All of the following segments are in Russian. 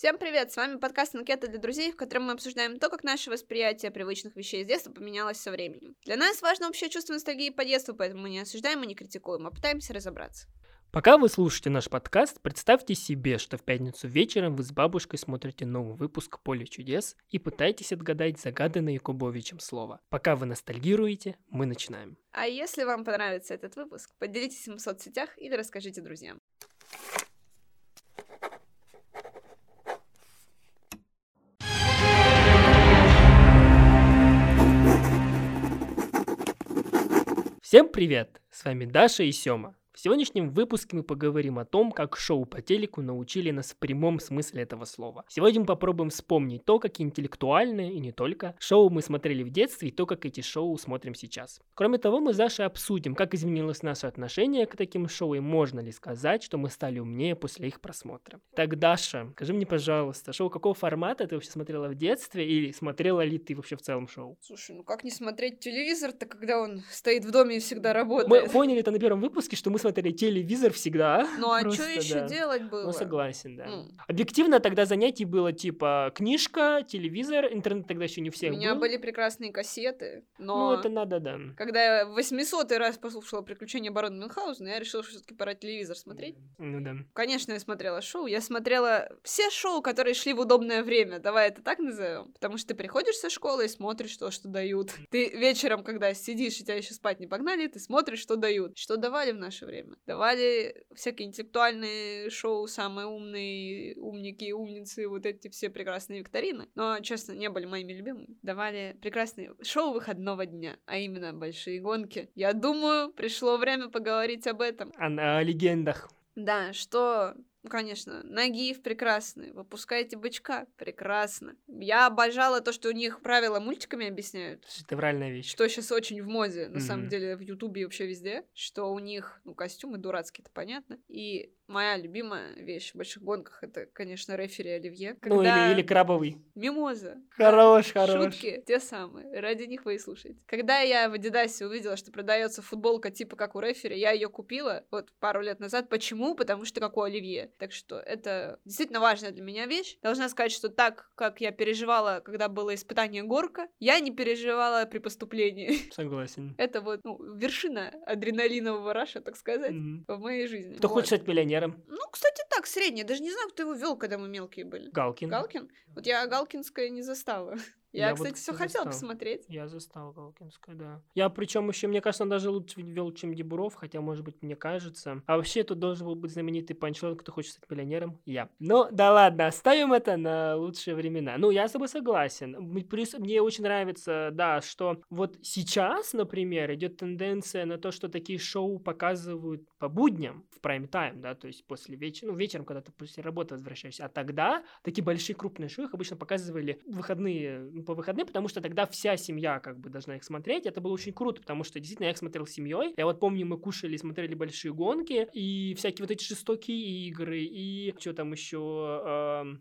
Всем привет, с вами подкаст «Накета для друзей», в котором мы обсуждаем то, как наше восприятие привычных вещей с детства поменялось со временем. Для нас важно общее чувство ностальгии по детству, поэтому мы не осуждаем и не критикуем, а пытаемся разобраться. Пока вы слушаете наш подкаст, представьте себе, что в пятницу вечером вы с бабушкой смотрите новый выпуск «Поле чудес» и пытаетесь отгадать загаданное Якубовичем слово. Пока вы ностальгируете, мы начинаем. А если вам понравится этот выпуск, поделитесь им в соцсетях или расскажите друзьям. Всем привет! С вами Даша и Сёма. В сегодняшнем выпуске мы поговорим о том, как шоу по телеку научили нас в прямом смысле этого слова. Сегодня мы попробуем вспомнить то, какие интеллектуальные и не только шоу мы смотрели в детстве и то, как эти шоу смотрим сейчас. Кроме того, мы с Дашей обсудим, как изменилось наше отношение к таким шоу и можно ли сказать, что мы стали умнее после их просмотра. Так, Даша, скажи мне, пожалуйста, шоу какого формата ты вообще смотрела в детстве или смотрела ли ты вообще в целом шоу? Слушай, ну как не смотреть телевизор-то, когда он стоит в доме и всегда работает? Мы поняли это на первом выпуске, что мы смотрели телевизор всегда. Ну а что еще делать было? Ну согласен, да. Объективно тогда занятий было типа книжка, телевизор, интернет тогда еще не всех был. У меня были прекрасные кассеты, но... Ну это надо, да. Когда я 800-й раз послушала «Приключения барона Мюнхгаузена», я решила, что все-таки пора телевизор смотреть. Ну да. Конечно, я смотрела шоу. Я смотрела все шоу, которые шли в удобное время. Давай это так назовем. Потому что ты приходишь со школы и смотришь то, что дают. Ты вечером, когда сидишь, и тебя еще спать не погнали, ты смотришь, что дают. Что давали в наше время. Давали всякие интеллектуальные шоу, самые умные, умники и умницы, вот эти все прекрасные викторины. Но, честно, не были моими любимыми. Давали прекрасные шоу выходного дня, а именно «Большие гонки». Я думаю, пришло время поговорить об этом. О легендах. Да, что... Ну, конечно, Нагиев прекрасный, выпускайте бычка, прекрасно. Я обожала то, что у них правила мультиками объясняют. Шедевральная вещь. Что сейчас очень в моде, на самом деле, в Ютубе и вообще везде. Что у них, ну, костюмы дурацкие, это понятно. И моя любимая вещь в «Больших гонках» — это, конечно, рефери Оливье. Ну, или крабовый. Мимоза. Хорош. Шутки те самые, ради них вы и слушаете. Когда я в Адидасе увидела, что продается футболка типа как у рефери, я ее купила вот пару лет назад. Почему? Потому что как у Оливье. Так что это действительно важная для меня вещь. Должна сказать, что так, как я переживала, когда было испытание горка, я не переживала при поступлении. Согласен. Это вот, ну, вершина адреналинового раша, так сказать, в моей жизни. Кто хочет стать миллионером? Ну, кстати, так, средний. Даже не знаю, кто его вел, когда мы мелкие были. Галкин. Вот я галкинское не застала. Я кстати, вот все хотела посмотреть. Я застал Галкинскую, да. Я причем еще, мне кажется, он даже лучше вел, чем Дебуров, хотя, может быть, мне кажется. А вообще тут должен был быть знаменитый панчлайн «Кто хочет стать миллионером?» Я. Ну, да ладно, оставим это на лучшие времена. Ну, я с тобой согласен. Мне очень нравится, да, что вот сейчас, например, идет тенденция на то, что такие шоу показывают по будням в прайм-тайм, да, то есть после вечера, ну, вечером, когда ты после работы возвращаешься. А тогда такие большие крупные шоу их обычно показывали по выходным, потому что тогда вся семья как бы должна их смотреть. Это было очень круто, потому что действительно я их смотрел с семьей. Я вот помню, мы кушали, смотрели «Большие гонки» и всякие вот эти жестокие игры и что там еще,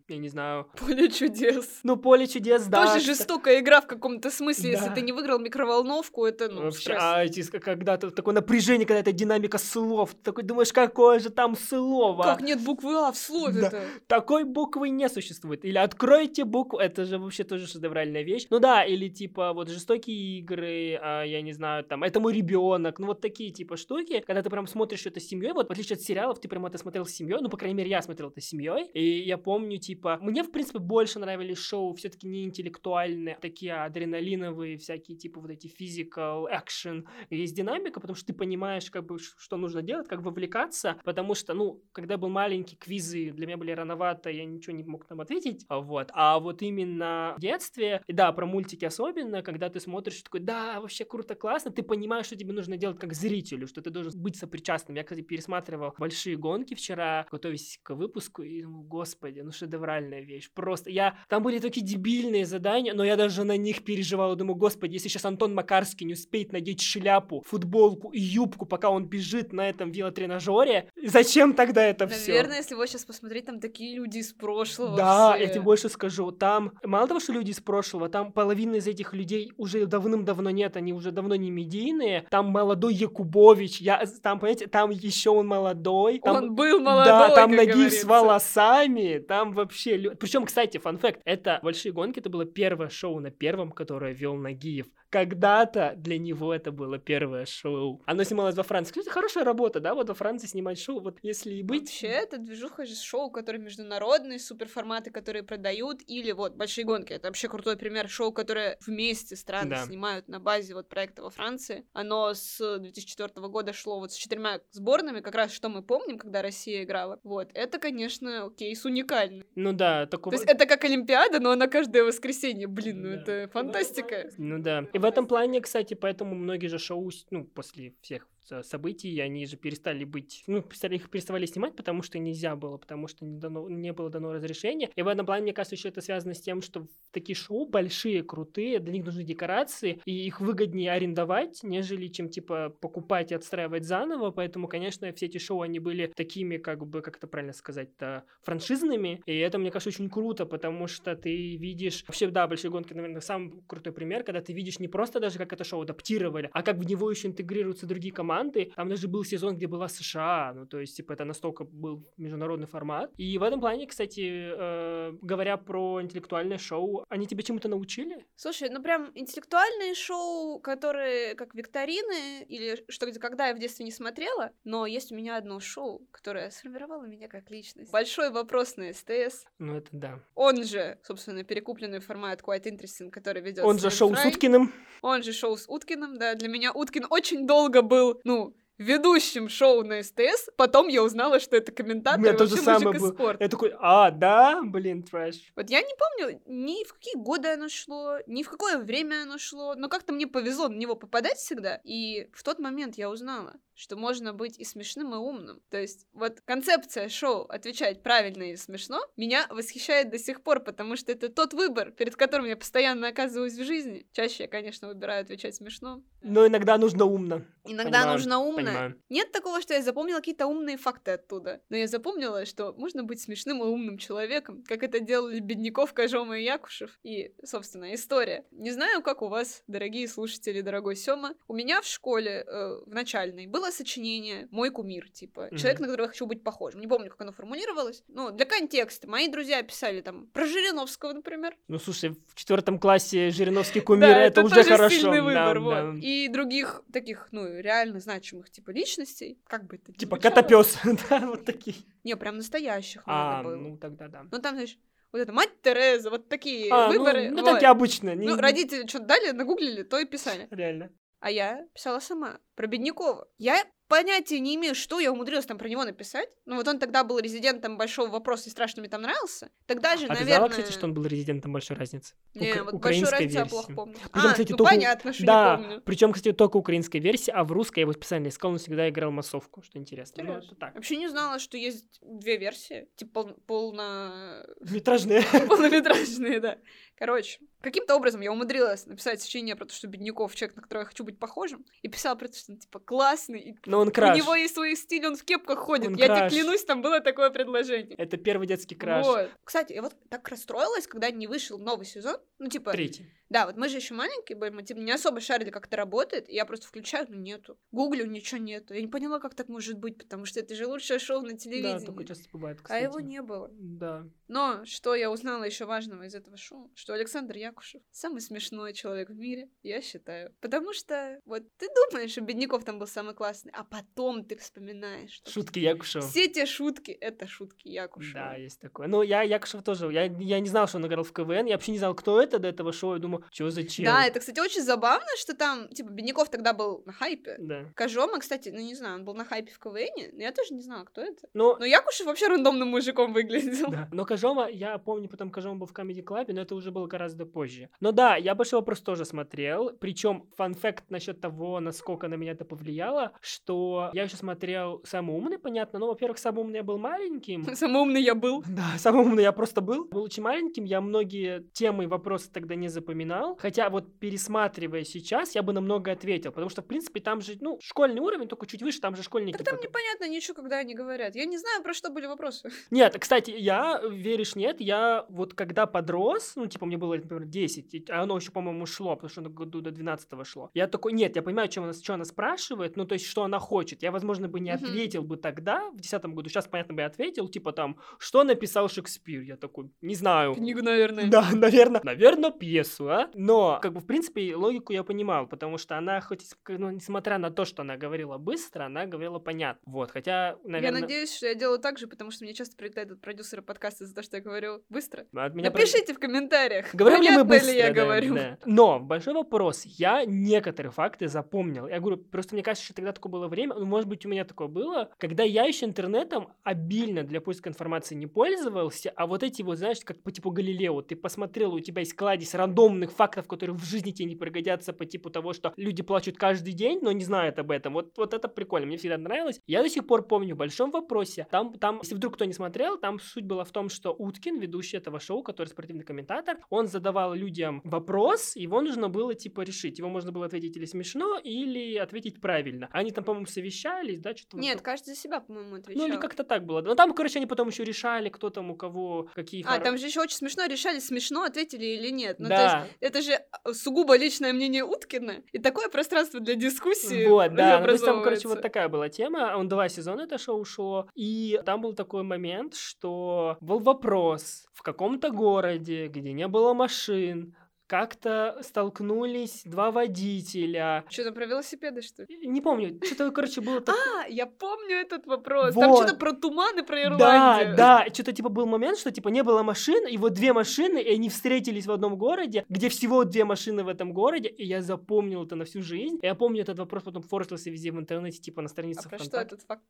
я не знаю. «Поле чудес». Ну, «Поле чудес», да. Тоже жестокая игра в каком-то смысле. Да. Если ты не выиграл микроволновку, это, ну, вообще, стресс. А эти, когда-то такое напряжение, когда это динамика слов. Ты такой думаешь, какое же там слово? Как нет буквы «А» в слове-то? Да. Такой буквы не существует. Или «Откройте букву». Это же вообще тоже шедевральная вещь. Ну да, или типа вот жестокие игры, я не знаю, там «Это мой ребенок», ну вот такие типа штуки, когда ты прям смотришь это с семьей, вот в отличие от сериалов, ты прям это смотрел с семьей, ну по крайней мере я смотрел это с семьей, и я помню типа, мне в принципе больше нравились шоу все-таки не интеллектуальные, а такие адреналиновые всякие типа вот эти physical action, есть динамика, потому что ты понимаешь как бы что нужно делать, как вовлекаться, потому что, ну, когда был маленький, квизы для меня были рановато, я ничего не мог там ответить, вот, а вот именно в детстве. И да, про мультики особенно, когда ты смотришь, такой, да, вообще круто, классно, ты понимаешь, что тебе нужно делать как зрителю, что ты должен быть сопричастным. Я, кстати, пересматривал «Большие гонки» вчера, готовясь к выпуску, и думаю, господи, ну шедевральная вещь, просто. Там были такие дебильные задания, но я даже на них переживал, думаю, господи, если сейчас Антон Макарский не успеет надеть шляпу, футболку и юбку, пока он бежит на этом велотренажере, зачем тогда это все? Наверное, если его сейчас посмотреть, там такие люди из прошлого. Да, все. Я тебе больше скажу, там мало того, что люди из прошлого, прошлого. Там половина из этих людей уже давным-давно нет, они уже давно не медийные. Там молодой Якубович, там, понимаете, там еще он молодой. Там, он был молодой, да, там Нагиев с волосами, там вообще... Причем, кстати, фан-факт, это «Большие гонки», это было первое шоу на Первом, которое вел Нагиев. Когда-то для него это было первое шоу. Оно снималось во Франции. Кстати, хорошая работа, да, вот во Франции снимать шоу, вот если и быть... Вообще, это движуха же шоу, которые международные, суперформаты, которые продают, или вот «Большие гонки». Это вообще крутой пример шоу, которые вместе страны снимают на базе вот проекта во Франции. Оно с 2004 года шло вот с 4 сборными, как раз что мы помним, когда Россия играла. Вот, это, конечно, кейс уникальный. Ну да, такого... То есть это как Олимпиада, но она каждое воскресенье, блин, ну да. Это фантастика. Ну да. В этом плане, кстати, поэтому многие же шоу, ну, после всех событий, они же перестали быть, ну, их переставали снимать, потому что нельзя было, потому что не было дано разрешения. И в этом плане, мне кажется, еще это связано с тем, что такие шоу большие, крутые, для них нужны декорации, и их выгоднее арендовать, нежели чем, типа, покупать и отстраивать заново. Поэтому, конечно, все эти шоу, они были такими, как бы, как это правильно сказать-то, франшизными. И это, мне кажется, очень круто, потому что ты видишь... Вообще, да, «Большие гонки», наверное, самый крутой пример, когда ты видишь не просто даже, как это шоу адаптировали, а как в него еще интегрируются другие команды. Там даже был сезон, где была США, ну, то есть, типа, это настолько был международный формат. И в этом плане, кстати, говоря про интеллектуальное шоу, они тебя чему-то научили? Слушай, ну, прям интеллектуальные шоу, которые как викторины или что, где, когда, я в детстве не смотрела, но есть у меня одно шоу, которое сформировало меня как личность. «Большой вопрос» на СТС. Ну, это да. Он же, собственно, перекупленный формат Quite Interesting, который ведет... Он же шоу с Уткиным. Он же шоу с Уткиным, да. Для меня Уткин очень долго был... Ну, ведущим шоу на СТС, потом я узнала, что это комментатор и вообще мужик из спорта. Я такой, да? Блин, трэш. Вот я не помню ни в какие годы оно шло, ни в какое время оно шло, но как-то мне повезло на него попадать всегда, и в тот момент я узнала, что можно быть и смешным, и умным. То есть вот концепция шоу «Отвечать правильно и смешно» меня восхищает до сих пор, потому что это тот выбор, перед которым я постоянно оказываюсь в жизни. Чаще я, конечно, выбираю отвечать смешно. Но иногда нужно умно. Иногда нужно умно. Понимаю. Нет такого, что я запомнила какие-то умные факты оттуда. Но я запомнила, что можно быть смешным и умным человеком, как это делали Бедняков, Кожома и Якушев. И, собственно, история. Не знаю, как у вас, дорогие слушатели, дорогой Сёма. У меня в школе, в начальной, было сочинение «Мой кумир», типа, человек, на которого я хочу быть похожим. Не помню, как оно формулировалось. Ну, для контекста. Мои друзья писали там про Жириновского, например. Ну, слушай, в 4 классе Жириновский кумир, это уже хорошо. Да, это тоже сильный выбор, вот. И других таких, ну, реально значимых, типа, личностей. Как бы это... Типа Котопёс, да, вот такие. Не, прям настоящих много было. Ну, тогда да. Ну, там, знаешь... Вот это «Мать Тереза», вот такие выборы. Ну, такие обычные. Ну, родители что-то дали, нагуглили, то и писали. Реально. А я писала сама про Беднякова. Я понятия не имею, что я умудрилась там про него написать. Ну вот он тогда был резидентом «Большого вопроса» и страшно мне там нравился. Тогда же, наверное... А ты знала, кстати, что он был резидентом «Большой разницы»? Не, вот «Большой разницы» я плохо помню. Причем, кстати, только... понятно, что да, не помню. Причем, кстати, только украинская версия, а в русской я его специально искала, он всегда играл массовку, что интересно. Ну, это так. Вообще не знала, что есть две версии, типа полнометражные. Полнометражные, да. Короче, каким-то образом я умудрилась написать сочинение про то, что Бедняков — человек, на которого я хочу быть похожим, и писала про то, что он, типа, классный, и но он краш. У него есть свой стиль, он в кепках ходит. Он краш. Тебе клянусь, там было такое предложение. Это первый детский краш. Вот. Кстати, я вот так расстроилась, когда не вышел новый сезон. Ну, типа... Третий. Да, вот мы же еще маленькие были, мы типа не особо шарили, как это работает, и я просто включаю, но нету. Гуглю, ничего нету. Я не поняла, как так может быть, потому что это же лучшее шоу на телевидении. Да, только часто бывает, кстати. А его не было. Да. Но что я узнала еще важного из этого шоу, что Александр Якушев самый смешной человек в мире, я считаю. Потому что вот ты думаешь, что Бедняков там был самый классный, а потом ты вспоминаешь. Шутки Якушева. Все те шутки, это шутки Якушева. Да, есть такое. Ну, я Якушев тоже, я не знала, что он играл в КВН, я вообще не знала, кто это до этого шоу, я думала, чё за чел? Да, это, кстати, очень забавно, что там, типа, Бедняков тогда был на хайпе. Да. Кожома, кстати, ну, не знаю, он был на хайпе в КВНе, но я тоже не знала, кто это. Но Якушев вообще рандомным мужиком выглядел. Да. Но Кожома, я помню, потом Кожома был в Comedy Club, но это уже было гораздо позже. Но да, я «Большой вопрос» тоже смотрел, причем фан-факт насчет того, насколько на меня это повлияло, что я еще смотрел «Самый умный», понятно, ну, во-первых, «Самый умный» я был маленьким. «Самый умный» я был. Да, «Самый умный» я просто был. Будучи маленьким, я многие темы и вопросы тогда не запоминал. Хотя вот пересматривая сейчас, я бы намного ответил, потому что, в принципе, там же, ну, школьный уровень, только чуть выше, там же школьники. Так там потом непонятно ничего, когда они говорят. Я не знаю, про что были вопросы. Нет, кстати, я, веришь, нет, я вот когда подрос, ну, типа, мне было, например, 10, а оно еще, по-моему, шло, потому что оно году до 12-го шло. Я такой, нет, я понимаю, что она спрашивает, ну, то есть, что она хочет. Я, возможно, бы не ответил бы тогда, в 10 году, сейчас, понятно, бы я ответил, типа там, что написал Шекспир? Я такой, не знаю. Книгу, наверное. Да, наверное, пьесу, а? Но, как бы, в принципе, логику я понимал, потому что она, хоть, ну, несмотря на то, что она говорила быстро, она говорила понятно. Вот, хотя, наверное... Я надеюсь, что я делаю так же, потому что мне часто прилетает от продюсера подкаста за то, что я говорю быстро. Напишите в комментариях, понятно ли я говорю. Но, большой вопрос, я некоторые факты запомнил. Я говорю, просто мне кажется, что тогда такое было время, ну, может быть, у меня такое было, когда я еще интернетом обильно для поиска информации не пользовался, а вот эти вот, знаешь, как по типу Галилео, ты посмотрел, у тебя есть кладезь рандомных фактов, которые в жизни тебе не пригодятся, по типу того, что люди плачут каждый день, но не знают об этом. Вот это прикольно, мне всегда нравилось. Я до сих пор помню в «Большом вопросе». Там, если вдруг кто не смотрел, там суть была в том, что Уткин, ведущий этого шоу, который спортивный комментатор, он задавал людям вопрос, его нужно было, типа, решить. Его можно было ответить или смешно, или ответить правильно. Они там, по-моему, совещались, да? Что-то нет, вот... каждый за себя, по-моему, отвечал. Ну, или как-то так было. Но там, короче, они потом еще решали, кто там у кого, какие... там же еще очень смешно, решали, смешно ответили или нет. Ну, да. То есть, это же сугубо личное мнение Уткина, и такое пространство для дискуссии. Вот, да. Ну, то есть, там, короче, вот такая была тема. Он 2 сезона это шоу ушло, и там был такой момент, что был вопрос в каком-то городе, где не было машин, как-то столкнулись 2 водителя. Что-то про велосипеды, что ли? Не помню. Что-то, короче, было... я помню этот вопрос. Вот. Там что-то про туман и про Ирландию. Да. Что-то, типа, был момент, что, типа, не было машин, и вот 2 машины, и они встретились в одном городе, где всего 2 машины в этом городе, и я запомнил это на всю жизнь. Я помню этот вопрос, потом форсился везде в интернете, типа, на страницах ВКонтакте. А про что этот факт?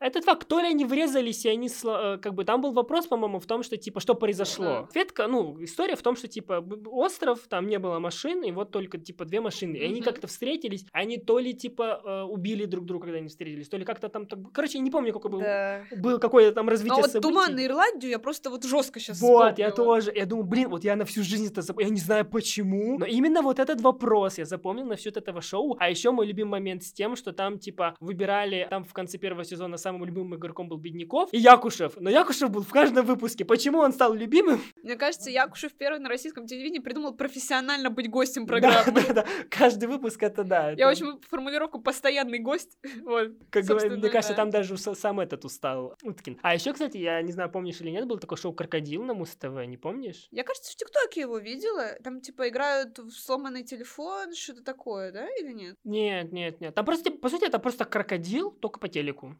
Этот факт, то ли они врезались, и они, как бы, там был вопрос, по-моему, в том, что, типа, что произошло. Фетка, ну, история в том, что, типа, остров, там не было машин, и вот только, типа, 2 машины. И они как-то встретились, они то ли, типа, убили друг друга, когда они встретились, то ли как-то там... Короче, я не помню, какой был какое-то там развитие событий. А вот туман на Ирландию я просто вот жестко сейчас вспомнила. Вот, я тоже. Я думаю, блин, вот я на всю жизнь это запомнил. Я не знаю, почему. Но именно вот этот вопрос я запомнил на счет этого шоу. А еще мой любимый момент с тем, что там, типа, выбирали... Там в конце 1-го сезона самым любимым игроком был Бедняков и Якушев. Но Якушев был в каждом выпуске. Почему он стал любимым? Мне кажется, Якушев первый на российском телевидении придумал профессионально быть гостем программы. Да. Каждый выпуск это да. Я очень формулировку «постоянный гость». Вот, как говорит, мне кажется, там даже сам этот устал Уткин. А еще, кстати, я не знаю, помнишь или нет, был такое шоу «Крокодил» на Муз-ТВ, не помнишь? Я, кажется, в ТикТоке его видела. Там, типа, играют в сломанный телефон, что-то такое, да, или нет? Нет. Там просто, по сути, это просто «Крокодил», только по телеку.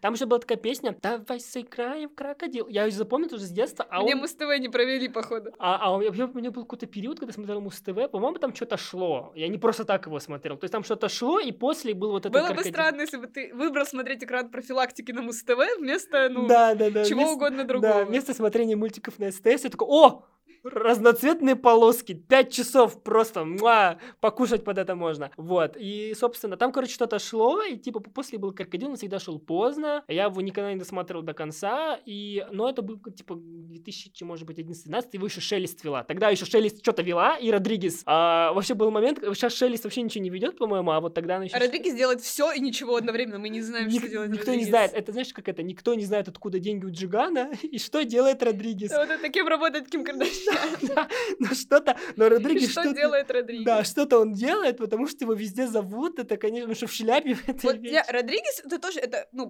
Там еще была такая песня «Давай сыграем в крокодил». Я ее запомнил уже с детства. Мне Муз-ТВ не провели, походу. У меня был какой-то период, когда смотрел Муз-ТВ, по-моему, там что-то шло. Я не просто так его смотрел. То есть там что-то шло, и после был вот этот крокодил. Было бы странно, если бы ты выбрал смотреть экран профилактики на Муз-ТВ вместо, чего угодно другого. Да, вместо смотрения мультиков на СТС. Я такой, разноцветные полоски, 5 часов просто, покушать под это можно. Вот, и, собственно, там, короче, что-то шло, и, типа, после был крокодил, он всегда шел поздно, я его никогда не досмотрел до конца, и, это был, типа, 2000, может быть, 11-12, его еще Шелест вела, тогда еще Шелест что-то вела, и Родригес, вообще был момент, сейчас Шелест вообще ничего не ведет, по-моему, а вот тогда она еще... Родригес делает все и ничего одновременно, мы не знаем, что делает Родригес. Никто не знает, это, знаешь, как это, никто не знает, откуда деньги у Джигана, и что делает Родригес. Вот это таким работает Ким Кардашьян. Но Родригес что-то... Что делает Родригес? Да, что-то он делает, потому что его везде зовут, это, конечно, что в шляпе. Вот Родригес, это тоже,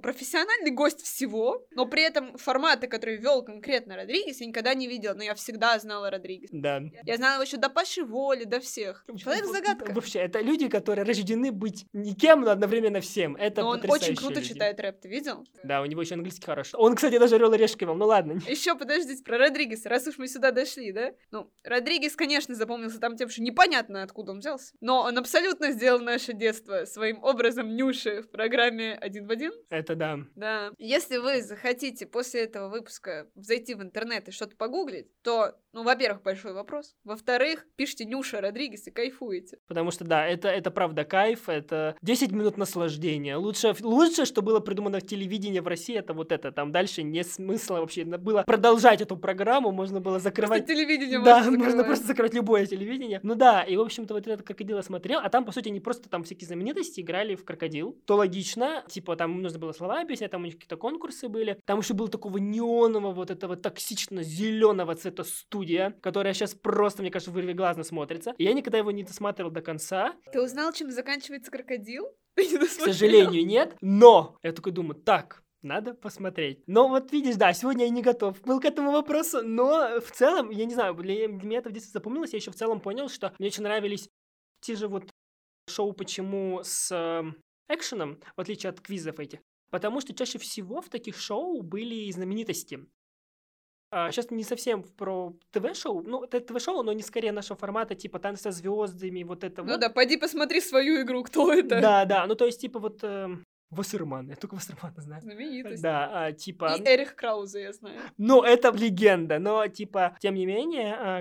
профессиональный гость всего, но при этом форматы, которые вел конкретно Родригес, я никогда не видела, но я всегда знала Родригеса. Да. Я знала его еще до Паши Воли, до всех. Человек-загадка. Вообще, это люди, которые рождены быть никем, но одновременно всем. Это потрясающе. Он очень круто читает рэп, ты видел? Да, у него еще английский хороший. Он, кстати, даже «Орел и решка» вел, Еще подождите, про Родригеса, раз уж мы сюда дошли. Да? Родригес, конечно, запомнился там тем, что непонятно, откуда он взялся, но он абсолютно сделал наше детство своим образом Нюши в программе «Один в один». Это да. Да. Если вы захотите после этого выпуска зайти в интернет и что-то погуглить, то, во-первых, большой вопрос. Во-вторых, пишите «Нюша Родригес» и кайфуете. Потому что, да, это правда кайф, это 10 минут наслаждения. Лучше, что было придумано в телевидении в России, это вот это. Там дальше не смысла вообще. Было продолжать эту программу, можно было закрывать... телевидение можно закрывать. Да, можно просто закрыть любое телевидение. Ну да, и в общем-то вот этот «Крокодил» смотрел, а там, по сути, они просто там всякие знаменитости играли в «Крокодил». То логично, типа там нужно было слова объяснять, там у них какие-то конкурсы были. Там еще было такого неонового, вот этого токсично-зеленого цвета студия, которая сейчас просто, мне кажется, вырвиглазно смотрится. И я никогда его не досматривал до конца. Ты узнал, чем заканчивается «Крокодил»? К сожалению, нет. Но я такой думаю, так, надо посмотреть. Но вот видишь, да, сегодня я не готов был к этому вопросу, но в целом, я не знаю, для меня это в детстве запомнилось, я еще в целом понял, что мне очень нравились те же вот шоу «Почему» с экшеном, в отличие от квизов этих, потому что чаще всего в таких шоу были знаменитости. Сейчас не совсем про ТВ-шоу, ну, это ТВ-шоу, но не скорее нашего формата, типа «Танцы со звездами», вот это вот. Ну да, пойди посмотри свою игру, кто это. Да, ну то есть типа вот... Вассерман, я только Вассермана знаю. Знаменитость. Да, типа... И Эрих Краузе, я знаю. Ну, это легенда, но, типа, тем не менее,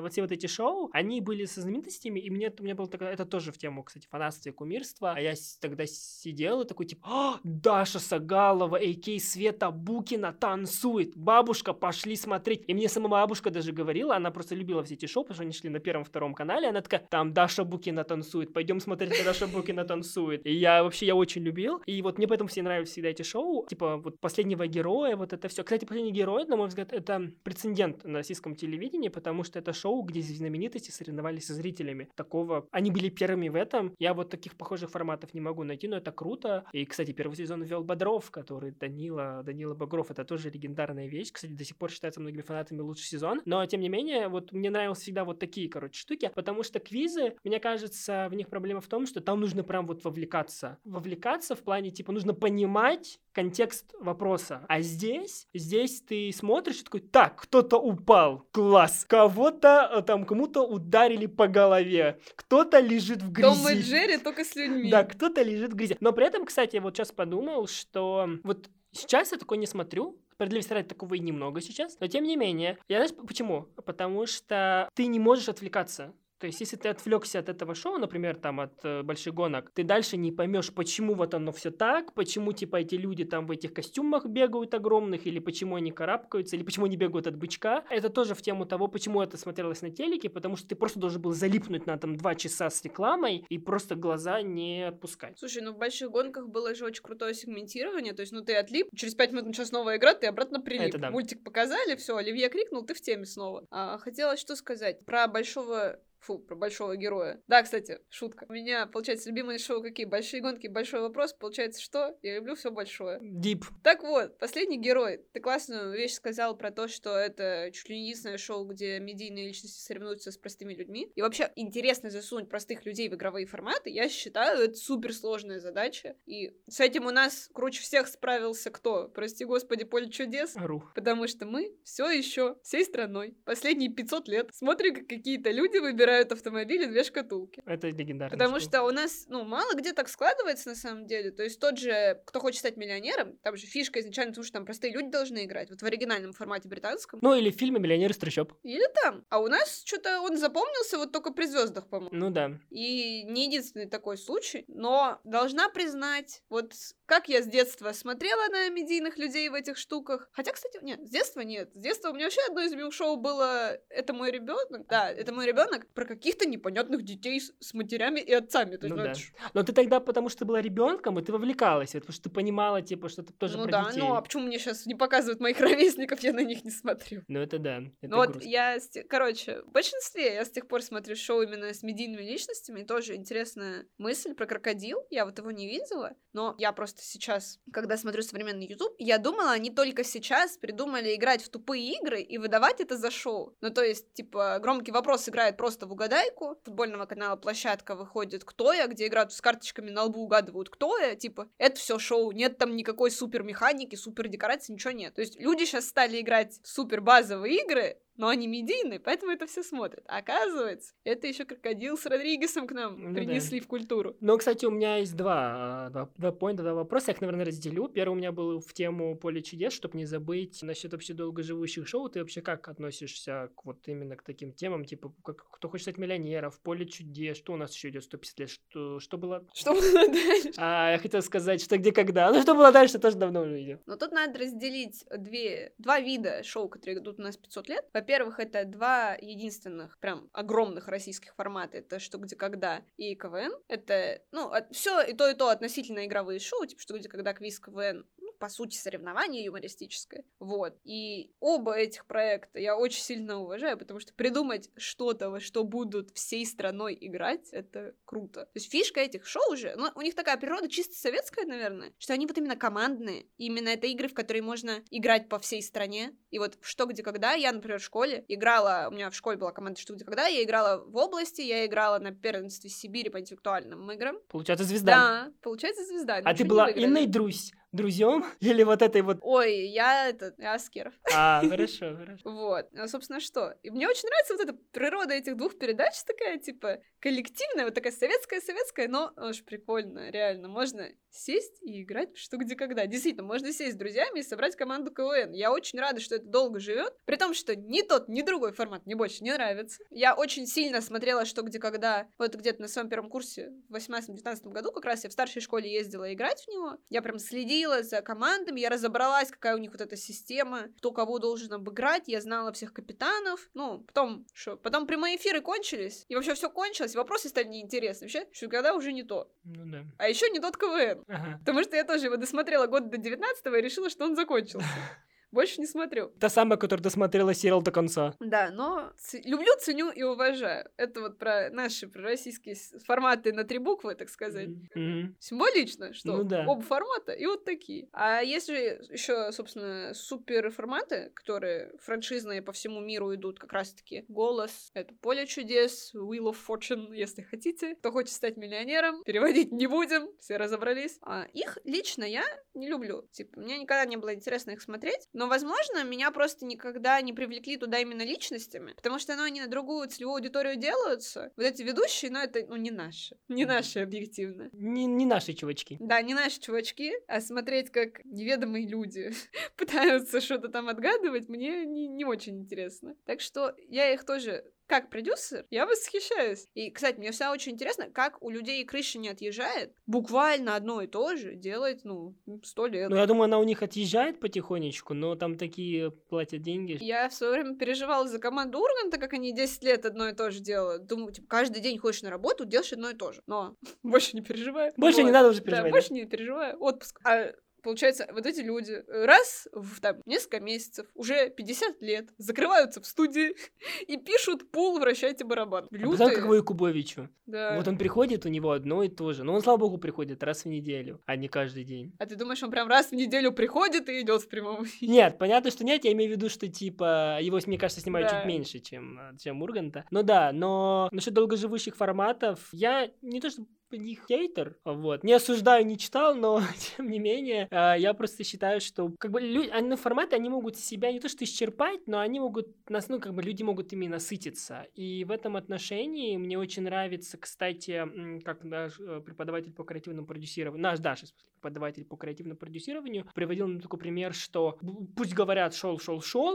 вот все вот эти шоу, они были со знаменитостями, и у меня было такое... Это тоже в тему, кстати, фанатства и кумирства. А я тогда сидела такой, типа, Даша Сагалова, а.к.а. Света Букина танцует. Бабушка, пошли смотреть. И мне сама бабушка даже говорила, она просто любила все эти шоу, потому что они шли на первом-втором канале, она такая, там Даша Букина танцует, пойдем смотреть, как Даша Букина танцует. И я очень любил, и вот мне поэтому все нравились всегда эти шоу, типа вот «Последнего героя», вот это все. Кстати, «Последний герой», на мой взгляд, это прецедент на российском телевидении, потому что это шоу, где знаменитости соревновались со зрителями. Такого... Они были первыми в этом. Я вот таких похожих форматов не могу найти, но это круто. И, кстати, первый сезон вел Бодров, который Данила Багров. Это тоже легендарная вещь. Кстати, до сих пор считается многими фанатами лучший сезон. Но, тем не менее, вот мне нравились всегда вот такие, штуки, потому что квизы, мне кажется, в них проблема в том, что там нужно прям вот вовлекаться в плане, типа, нужно понимать контекст вопроса. А здесь ты смотришь и такой, так, кто-то упал, класс, кого-то там, кому-то ударили по голове, кто-то лежит в грязи. Том и Джерри только с людьми. Да, кто-то лежит в грязи. Но при этом, кстати, я вот сейчас подумал, что вот сейчас я такое не смотрю, справедливости ради такого и немного сейчас, но тем не менее, я знаешь почему? Потому что ты не можешь отвлекаться. То есть, если ты отвлекся от этого шоу, например, там, от «Больших гонок», ты дальше не поймешь, почему вот оно все так, почему, типа, эти люди там в этих костюмах бегают огромных, или почему они карабкаются, или почему они бегают от бычка. Это тоже в тему того, почему это смотрелось на телеке, потому что ты просто должен был залипнуть на там 2 часа с рекламой и просто глаза не отпускать. Слушай, ну в «Больших гонках» было же очень крутое сегментирование, то есть, ну ты отлип, через 5 минут началась новая игра, ты обратно прилип. Это да. Мультик показали, все, Оливье крикнул, ты в теме снова. Хотелось что сказать про большого героя. Да, кстати, шутка. У меня, получается, любимые шоу какие? «Большие гонки», «Большой вопрос». Получается, что? Я люблю все большое. Дип. Так вот, «Последний герой». Ты классную вещь сказал про то, что это чуть ли не единственное шоу, где медийные личности соревнуются с простыми людьми. И вообще, интересно засунуть простых людей в игровые форматы. Я считаю, это суперсложная задача. И с этим у нас круче всех справился кто? Прости господи, «Поле чудес». Ру. Потому что мы все еще всей страной последние 500 лет смотрим, как какие-то люди выбирают автомобили 2 шкатулки. Это легендарно. Потому что у нас, мало где так складывается на самом деле. То есть тот же «Кто хочет стать миллионером», там же фишка изначально, потому что там простые люди должны играть. Вот в оригинальном формате британском. Ну, или в фильме «Миллионер из трущоб». Или там. А у нас что-то он запомнился вот только при звездах, по-моему. Ну да. И не единственный такой случай. Но должна признать, вот как я с детства смотрела на медийных людей в этих штуках. Хотя, кстати, нет, с детства нет. С детства у меня вообще одно из любимых шоу было «Это мой ребенок». Да, «Это мой ребенок». Про каких-то непонятных детей с матерями и отцами. Ну да. Но ты тогда, потому что ты была ребенком, и ты вовлекалась, потому что ты понимала, типа, что ты тоже про детей. Ну да, а почему мне сейчас не показывают моих ровесников, я на них не смотрю. Ну это да, это грустно. Вот в большинстве я с тех пор смотрю шоу именно с медийными личностями, и тоже интересная мысль про «Крокодил», я вот его не видела, но я просто сейчас, когда смотрю современный YouTube, я думала, они только сейчас придумали играть в тупые игры и выдавать это за шоу. Ну то есть, типа, «Громкий вопрос» играет просто в угадайку, футбольного канала «Площадка» выходит «Кто я», где играют с карточками на лбу, угадывают «Кто я», типа, это все шоу, нет там никакой супер механики, супер декорации, ничего нет. То есть люди сейчас стали играть в супер базовые игры, но они медийные, поэтому это все смотрят. Оказывается, это еще «Крокодил» с Родригесом к нам принесли в культуру. Ну, кстати, у меня есть два вопроса. Я их, наверное, разделю. Первый у меня был в тему «Поле чудес», чтобы не забыть. Насчет вообще долгоживущих шоу, ты вообще как относишься к вот именно к таким темам, типа как «Кто хочет стать миллионером», «Поле чудес», что у нас еще идет 150 лет, что было? Что было дальше? Я хотела сказать, что где, когда. Ну, что было дальше, тоже давно уже идет. Но тут надо разделить два вида шоу, которые идут у нас 500 лет. Во-первых, Во-первых, это два единственных прям огромных российских формата. Это «Что, где, когда» и КВН. Это, ну, все и то относительно игровые шоу, типа «Что, где, когда», квиз, КВН. По сути, соревнование юмористическое. Вот. И оба этих проекта я очень сильно уважаю, потому что придумать что-то, во что будут всей страной играть, это круто. То есть фишка этих шоу же, ну, у них такая природа чисто советская, наверное, что они вот именно командные. Именно это игры, в которые можно играть по всей стране. И вот в «Что, где, когда» я, например, в школе играла, у меня в школе была команда «Что, где, когда», я играла в области, я играла на первенстве Сибири по интеллектуальным играм. Получается, «Звезда». Да, получается, «Звезда». А ты была иной друзьям? Или вот этой вот... Ой, я Аскеров. А, хорошо, хорошо. Вот, ну, собственно, что? И мне очень нравится вот эта природа этих двух передач такая, типа, коллективная, вот такая советская-советская, но уж прикольно, реально, можно сесть и играть «Что, где, когда». Действительно, можно сесть с друзьями и собрать команду КВН. Я очень рада, что это долго живет, при том, что ни тот, ни другой формат мне больше не нравится. Я очень сильно смотрела «Что, где, когда», вот где-то на своем первом курсе в 18-19 году как раз я в старшей школе ездила играть в него, я прям следила за командами, я разобралась, какая у них вот эта система, кто кого должен обыграть, я знала всех капитанов, ну, потом прямые эфиры кончились, и вообще все кончилось, и вопросы стали неинтересны, вообще, «Что, когда» уже не то. Ну да. А еще не тот КВН, ага. Потому что я тоже его досмотрела год до 19-го и решила, что он закончился. Больше не смотрю. Та самая, которую ты смотрела сериал до конца. Да, но люблю, ценю и уважаю. Это вот про наши, про российские форматы на три буквы, так сказать. Mm-hmm. Символично, что ну, да. Оба формата и вот такие. А если еще, собственно, супер форматы, которые франшизные по всему миру идут, как раз-таки «Голос», это «Поле чудес», «Wheel of Fortune», если хотите. «Кто хочет стать миллионером», переводить не будем, все разобрались. А их лично я не люблю. Типа, мне никогда не было интересно их смотреть. Но, возможно, меня просто никогда не привлекли туда именно личностями, потому что они на другую целевую аудиторию делаются. Вот эти ведущие, но это, ну, не наши. Не наши, объективно. Не наши чувачки. Да, не наши чувачки. А смотреть, как неведомые люди пытаются что-то там отгадывать, мне не очень интересно. Так что я их тоже... Как продюсер, я восхищаюсь. И, кстати, мне всегда очень интересно, как у людей крыша не отъезжает. Буквально одно и то же делает, 100 лет. Ну, я думаю, она у них отъезжает потихонечку, но там такие платят деньги. Я в свое время переживала за команду Урганта, как они 10 лет одно и то же делают. Думаю, типа, каждый день ходишь на работу, делаешь одно и то же. Но больше не переживаю. Больше не надо уже переживать. Да, больше не переживаю. Отпуск. Получается, вот эти люди раз в там несколько месяцев, уже 50 лет, закрываются в студии и пишут «Пул, вращайте барабан». Лютые. А потом, как у Якубовичу. Да. Вот он приходит, у него одно и то же. Но он, слава богу, приходит раз в неделю, а не каждый день. А ты думаешь, он прям раз в неделю приходит и идет в прямом эфире? Нет, понятно, что нет. Я имею в виду, что, типа, его, мне кажется, снимают чуть меньше, чем Урганта. Ну да, но насчет долгоживущих форматов я не то, что... не хейтер, вот. Не осуждаю, не читал, но, тем не менее, я просто считаю, что, как бы, люди, форматы, они могут себя не то что исчерпать, но они могут, люди могут ими насытиться. И в этом отношении мне очень нравится, кстати, как наш преподаватель по креативному продюсированию, наш Даша, преподаватель по креативному продюсированию, приводил нам такой пример, что, пусть говорят, шел,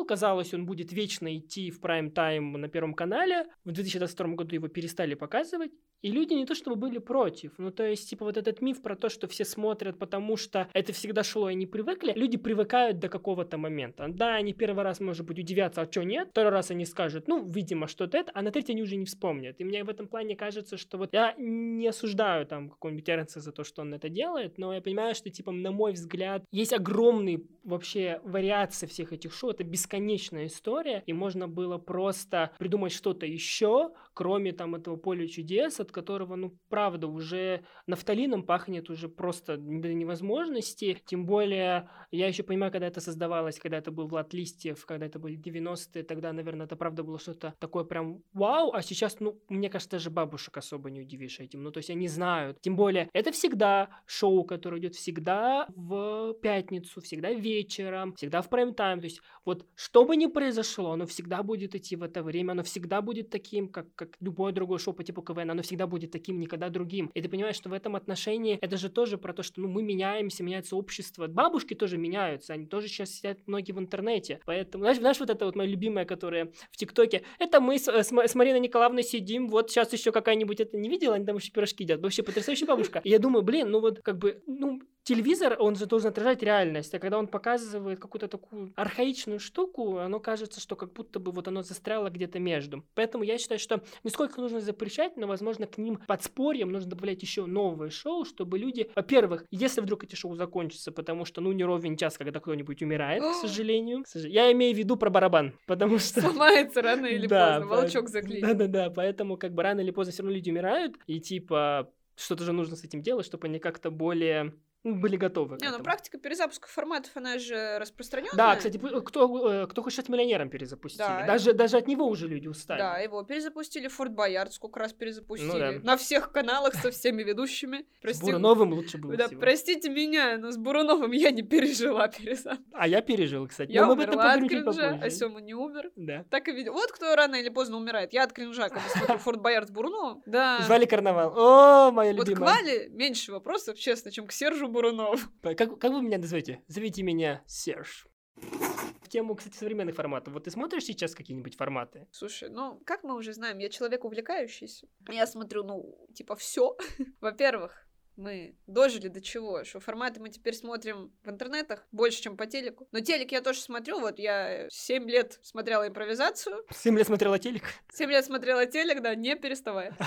казалось, он будет вечно идти в прайм-тайм на Первом канале, в 2022 году его перестали показывать, и люди не то чтобы были против, вот этот миф про то, что все смотрят, потому что это всегда шло и они привыкли, люди привыкают до какого-то момента. Да, они первый раз, может быть, удивятся, а что нет, второй раз они скажут, видимо, что-то это, а на третий они уже не вспомнят. И мне в этом плане кажется, что вот я не осуждаю там какого-нибудь Терренса за то, что он это делает, но я понимаю, что, на мой взгляд, есть огромные вообще вариации всех этих шоу, это бесконечная история, и можно было просто придумать что-то еще, кроме этого «Поля чудес», от которого, правда, уже нафталином пахнет уже просто до невозможности. Тем более, я еще понимаю, когда это создавалось, когда это был Влад Листьев, когда это были 90-е, тогда, наверное, это правда было что-то такое прям вау, а сейчас, мне кажется, даже бабушек особо не удивишь этим. Они знают. Тем более, это всегда шоу, которое идет всегда в пятницу, всегда вечером, всегда в прайм-тайм. То есть, что бы ни произошло, оно всегда будет идти в это время, оно всегда будет таким, как любое другое шоу по типу КВН, оно всегда будет таким, никогда другим. И ты понимаешь, что в этом отношении это же тоже про то, что мы меняемся, меняется общество. Бабушки тоже меняются, они тоже сейчас сидят многие в интернете. Поэтому, знаешь, вот это моя любимая, которая в ТикТоке, это мы с Мариной Николаевной сидим, сейчас еще какая-нибудь, это не видела, они там еще пирожки едят. Вообще потрясающая бабушка. И я думаю, блин, телевизор, он же должен отражать реальность, а когда он показывает какую-то такую архаичную штуку, оно кажется, что как будто бы вот оно застряло где-то между. Поэтому я считаю, что не сколько нужно запрещать, но, возможно, к ним подспорьем нужно добавлять еще новые шоу, чтобы люди, во-первых, если вдруг эти шоу закончатся, потому что, ну, не ровен час, когда кто-нибудь умирает, к сожалению. Я имею в виду про барабан, потому что... Сломается рано или поздно, волчок заклеит. Да-да-да, поэтому как бы рано или поздно все равно люди умирают, и типа что-то же нужно с этим делать, чтобы они как-то более... были готовы. Не, ну практика перезапуска форматов, она же распространенная. Да, кстати, кто хочет стать миллионером перезапустили. Да. Даже от него уже люди устали. Да, его перезапустили, Форт Боярд сколько раз перезапустили. Ну, да. На всех каналах со всеми ведущими. С Буруновым лучше было всего. Да, простите меня, но с Буруновым я не пережила перезапуск. А я пережил, кстати. Я умерла от кринжа, а Сёма не умер. Да. Так и видел. Вот кто рано или поздно умирает. Я от кринжа, когда смотрю Форт Боярд с Буруновым. Да. Звали карнавал. О, моя любимая. Вот к Вале меньше вопросов, честно, чем к Сержу Бурунов. Как вы меня назовете? Зовите меня Серж. В тему, кстати, современных форматов. Вот ты смотришь сейчас какие-нибудь форматы? Слушай, ну, как мы уже знаем, я человек увлекающийся. Я смотрю, ну, типа, все. Во-первых, мы дожили до чего, что форматы мы теперь смотрим в интернетах больше, чем по телеку. Но телек я тоже смотрю, вот я 7 лет смотрела импровизацию. 7 лет смотрела телек? 7 лет смотрела телек, да, не переставая.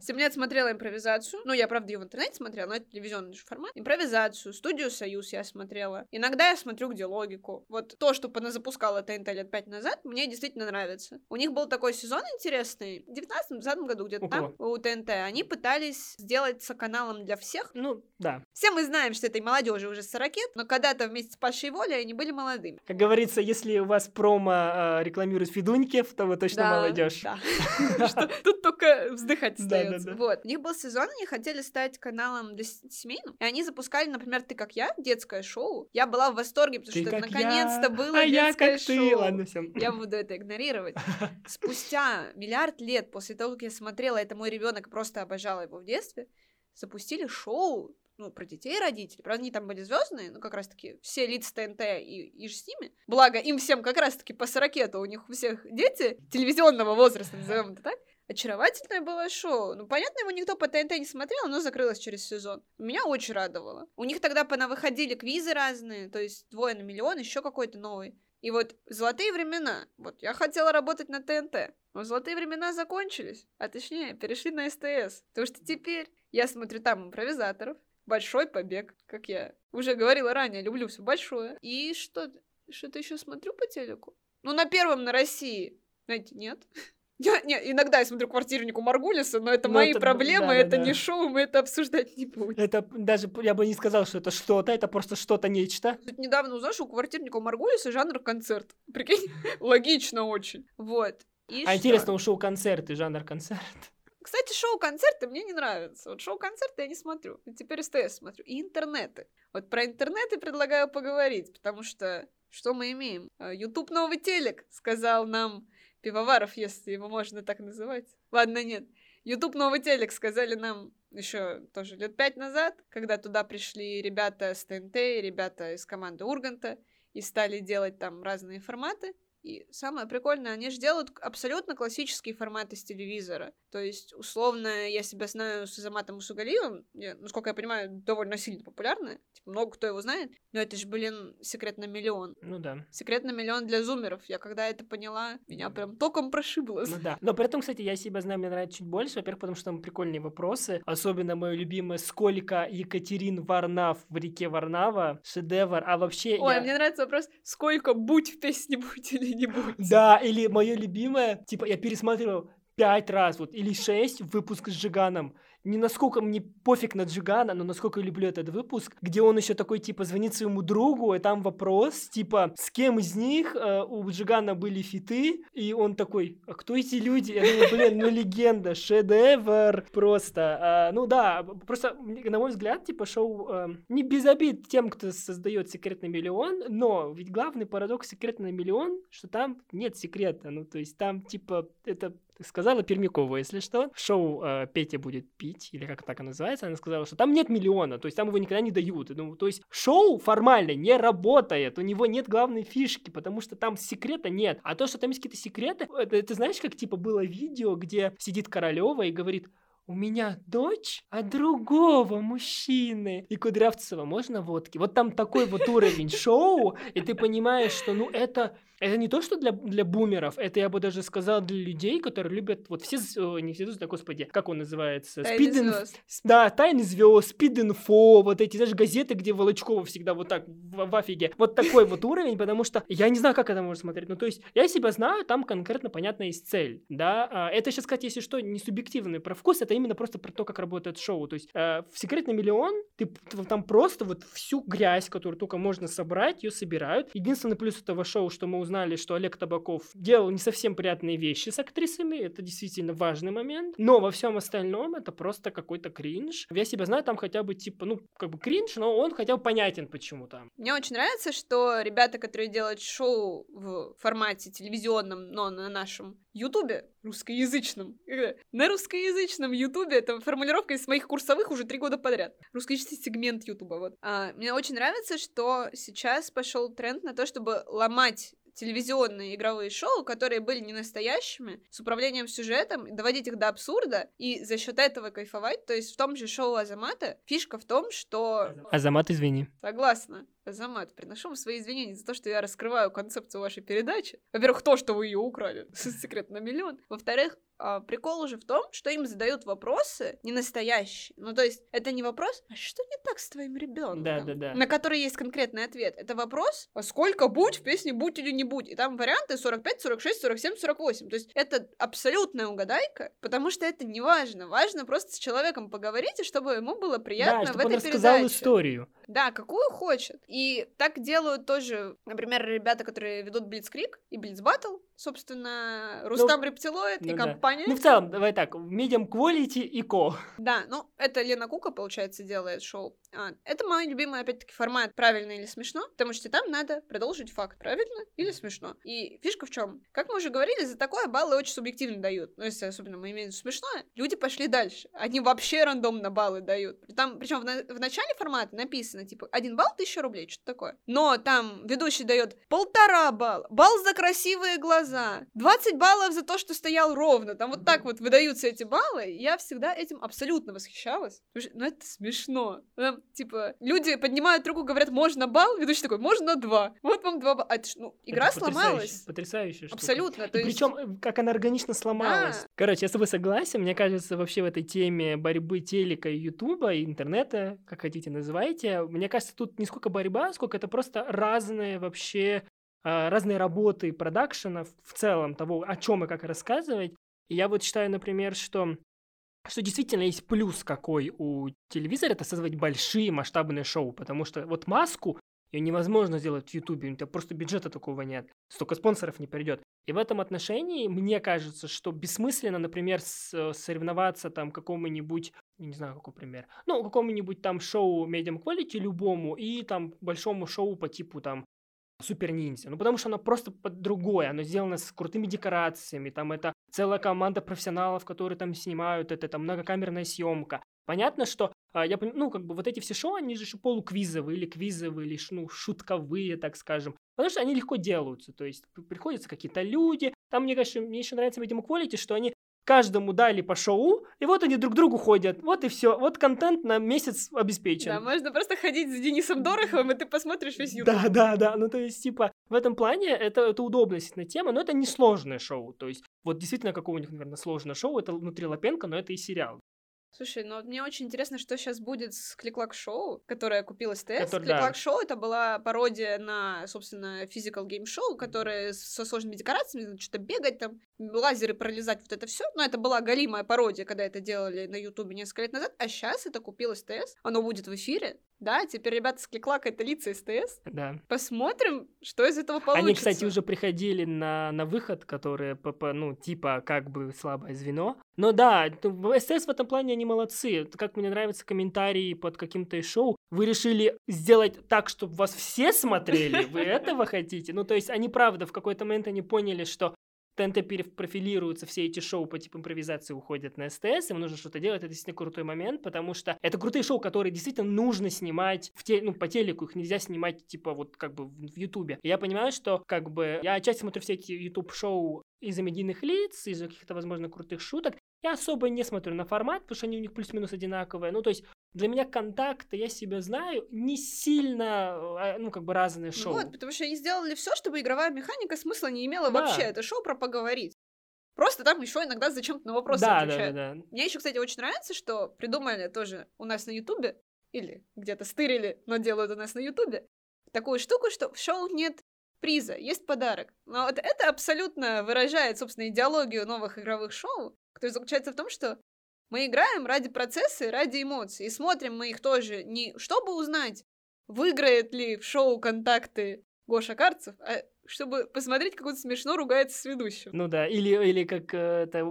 7 лет смотрела импровизацию. Ну, я, правда, ее в интернете смотрела, но это телевизионный же формат. Импровизацию, студию «Союз» я смотрела. Иногда я смотрю, где логику. Вот то, что поназапускала ТНТ лет 5 назад, мне действительно нравится. У них был такой сезон интересный, в 19-20 году где-то там, у ТНТ. Они пытались сделать каналом для всех. Ну, да. Все мы знаем, что этой молодежи уже 40 лет, но когда-то вместе с Пашей и Волей они были молодыми. Как говорится, если у вас промо рекламирует Федунькев, то вы точно молодежь. Да, тут только вздыхать остается. Вот. У них был сезон, они хотели стать каналом семейным, и они запускали, например, «Ты как я», детское шоу. Я была в восторге, потому что наконец-то было детское шоу. Я буду это игнорировать. Спустя миллиард лет после того, как я смотрела «Это мой ребенок», просто обожала его в детстве, запустили шоу, ну, про детей и родителей. Правда, они там были звездные, ну, как раз-таки все лица ТНТ и же с ними. Благо, им всем как раз-таки по 40-то, у них у всех дети телевизионного возраста, назовем это так. Очаровательное было шоу. Ну, понятно, его никто по ТНТ не смотрел, оно закрылось через сезон. Меня очень радовало. У них тогда понавыходили квизы разные, то есть 2 на миллион, еще какой-то новый. И вот золотые времена. Вот я хотела работать на ТНТ, но золотые времена закончились, а точнее перешли на СТС. Потому что теперь я смотрю там импровизаторов, «Большой побег», как я уже говорила ранее, люблю все большое. И что-то еще смотрю по телеку? Ну, на первом на России, знаете, нет. Иногда я смотрю «Квартирнику Маргулиса», но это мои проблемы, да, это не шоу, мы это обсуждать не будем. Это даже, я бы не сказал, что это что-то, это просто что-то, нечто. Тут недавно узнал, что у «Квартирника Маргулиса» жанр концерт. Прикинь, логично очень. Вот. А интересно, у шоу концерт и жанр концерт. Кстати, шоу-концерты мне не нравятся. Вот шоу-концерты я не смотрю. Теперь СТС смотрю. И интернеты. Вот про интернеты предлагаю поговорить, потому что что мы имеем? YouTube новый телек, сказал нам Пивоваров, если его можно так называть. Ладно, нет. YouTube новый телек сказали нам еще тоже лет 5 назад, когда туда пришли ребята с ТНТ, ребята из команды Урганта и стали делать там разные форматы. И самое прикольное, они же делают абсолютно классические форматы с телевизора. То есть, условно, я себя знаю с Азаматом Усугалиевым, насколько я понимаю, довольно сильно популярная, типа, много кто его знает, но это же, блин, «Секрет на миллион». Ну да. «Секрет на миллион» для зумеров. Я когда это поняла, меня прям током прошибло. Ну да. Но при этом, кстати, я себя знаю, мне нравится чуть больше, во-первых, потому что там прикольные вопросы, особенно мое любимое «Сколько Екатерин Варнав в реке Варнава?» Шедевр. А вообще... Ой, мне нравится вопрос «Сколько будь в песне будь или не будь?» Да, или мое любимое, типа, я пересматривал 5 раз, вот, или 6 выпуск с Жиганом. Не насколько мне пофиг на Джигана, но насколько я люблю этот выпуск, где он еще такой, типа, звонит своему другу, и там вопрос, типа, с кем из них у Джигана были фиты, и он такой, а кто эти люди? Я думаю, блин, ну легенда, шедевр просто. Ну да, просто, на мой взгляд, типа, шоу не без обид тем, кто создает «Секрет на миллион», но ведь главный парадокс «Секрет на миллион», что там нет секрета, ну то есть там, типа, это сказала Пермякова, если что, шоу «Петя будет пить», или как так она называется, она сказала, что там нет миллиона, то есть там его никогда не дают. Ну, то есть шоу формально не работает, у него нет главной фишки, потому что там секрета нет. А то, что там есть какие-то секреты, ты знаешь, как типа было видео, где сидит Королева и говорит: у меня дочь от другого мужчины. И Кудрявцева, можно водки? Вот там такой вот уровень шоу, и ты понимаешь, что ну это не то, что для бумеров, это, я бы даже сказал, для людей, которые любят вот все, не все звезды, господи, как он называется? Тайны звезд, спид-инфо, вот эти, знаешь, газеты, где Волочкова всегда вот так в афиге. Вот такой вот уровень, потому что я не знаю, как это можно смотреть. Ну, то есть, я себя знаю, там конкретно понятно есть цель, да. Это сейчас, кстати, если что, не субъективный про вкус, это именно просто про то, как работает шоу. То есть, в «Секрет на миллион» ты там просто вот всю грязь, которую только можно собрать, ее собирают. Единственный плюс этого шоу, что мы узнали, что Олег Табаков делал не совсем приятные вещи с актрисами, это действительно важный момент, но во всем остальном это просто какой-то кринж. Я себя знаю, там хотя бы типа, ну, как бы кринж, но он хотя бы понятен почему-то. Мне очень нравится, что ребята, которые делают шоу в формате телевизионном, но на нашем Ютубе, русскоязычном, на русскоязычном Ютубе, это формулировка из моих курсовых уже 3 года подряд. Русскоязычный сегмент Ютуба, вот. Мне очень нравится, что сейчас пошел тренд на то, чтобы ломать телевизионные игровые шоу, которые были не настоящими, с управлением сюжетом, доводить их до абсурда и за счет этого кайфовать. То есть в том же шоу Азамата фишка в том, что... Азамат, извини. Согласна. Азамат, приношу вам свои извинения за то, что я раскрываю концепцию вашей передачи. Во-первых, то, что вы ее украли. Секрет на миллион. Во-вторых, прикол уже в том, что им задают вопросы не настоящие. Ну, то есть, это не вопрос, а что не так с твоим ребенком? Да. На который есть конкретный ответ. Это вопрос, а сколько будь в песне «Будь или не будь». И там варианты 45, 46, 47, 48. То есть, это абсолютная угадайка, потому что это не важно. Важно просто с человеком поговорить, и чтобы ему было приятно в этой передаче. Да, чтобы он рассказал историю. Да, какую хочет. И так делают тоже, например, ребята, которые ведут «Блицкрик» и «Блицбаттл», собственно, Рустам Рептилоид и компания. В целом, давай так, medium quality и ко. Да, это Лена Кука, получается, делает шоу. Это мой любимый, опять-таки, формат «Правильно или смешно», потому что там надо продолжить факт «Правильно или смешно». И фишка в чем? Как мы уже говорили, за такое баллы очень субъективно дают. Если особенно мы имеем смешное, люди пошли дальше. Они вообще рандомно баллы дают. Там, причем в начале формата написано, типа, 1 балл, 1000 рублей, что-то такое. Но там ведущий дает 1,5 балла, балл за красивые глаза, 20 баллов за то, что стоял ровно. Там вот так вот выдаются эти баллы. Я всегда этим абсолютно восхищалась. Потому что это смешно. Типа, люди поднимают руку, говорят, можно балл? Ведущий такой, можно 2. Вот вам 2 балла. Игра сломалась. Потрясающе. Абсолютно. То есть... Причем, как она органично сломалась. Короче, я с тобой согласен. Мне кажется, вообще в этой теме борьбы телека и ютуба, и интернета, как хотите называйте, мне кажется, тут не сколько борьба, сколько это просто разные вообще, разные работы продакшена в целом, того, о чем и как рассказывать. И я вот считаю, например, что действительно есть плюс какой у телевизора, это создавать большие масштабные шоу, потому что вот «Маску» ее невозможно сделать в Ютубе, у тебя просто бюджета такого нет, столько спонсоров не придет. И в этом отношении мне кажется, что бессмысленно, например, соревноваться там какому-нибудь, не знаю, какой пример, какому-нибудь там шоу medium quality любому и там большому шоу по типу там Супер Ниндзя, потому что оно просто другое, оно сделано с крутыми декорациями, там это целая команда профессионалов, которые там снимают, это там многокамерная съемка. Понятно, что вот эти все шоу, они же еще полуквизовые или квизовые, или шутковые, так скажем, потому что они легко делаются, то есть приходятся какие-то люди, там, мне, конечно, мне еще нравится medium quality, что они каждому дали по шоу, и вот они друг к другу ходят, вот и все, вот контент на месяц обеспечен. Да, можно просто ходить за Денисом Дороховым, и ты посмотришь весь YouTube. Да, в этом плане это удобная действительно тема, но это не сложное шоу, то есть вот действительно какое-нибудь, наверное, сложное шоу, это внутри Лапенко, но это и сериал. Слушай, мне очень интересно, что сейчас будет с Клик-Клак-шоу, которое купила СТС. Клик-Клак-шоу — это была пародия на, собственно, физикал гейм-шоу, которое со сложными декорациями, что-то бегать там, лазеры пролезать, вот это все. Но это была голимая пародия, когда это делали на Ютубе несколько лет назад, а сейчас это купила СТС, оно будет в эфире. Да, теперь ребята с Клик-Клака — это лица СТС. Да. Посмотрим, что из этого получится. Они, кстати, уже приходили на выход, которые, как бы слабое звено. Но да, СТС в этом плане они молодцы. Как мне нравятся комментарии под каким-то из шоу. Вы решили сделать так, чтобы вас все смотрели? Вы этого хотите? То есть они, правда, в какой-то момент они поняли, что ТНТ перепрофилируются, все эти шоу по типу импровизации уходят на СТС, им нужно что-то делать, это действительно крутой момент, потому что это крутые шоу, которые действительно нужно снимать по телеку, их нельзя снимать в Ютубе. Я понимаю, что я отчасти смотрю все эти Ютуб-шоу из-за медийных лиц, из-за каких-то, возможно, крутых шуток. Я особо не смотрю на формат, потому что они у них плюс-минус одинаковые. Ну, то есть для меня контакты, я себя знаю, не сильно, ну, как бы разные шоу. Вот, потому что они сделали все, чтобы игровая механика смысла не имела вообще. Это шоу про поговорить. Просто там еще иногда зачем-то на вопросы отвечают. Да. Мне еще, кстати, очень нравится, что придумали тоже у нас на Ютубе, или где-то стырили, но делают у нас на Ютубе, такую штуку, что в шоу нет приза, есть подарок. Но вот это абсолютно выражает, собственно, идеологию новых игровых шоу, которая заключается в том, что мы играем ради процесса и ради эмоций. И смотрим мы их тоже не чтобы узнать, выиграет ли в шоу «Контакты» Гоша Карцев, а чтобы посмотреть, как он смешно ругается с ведущим. Ну да, или как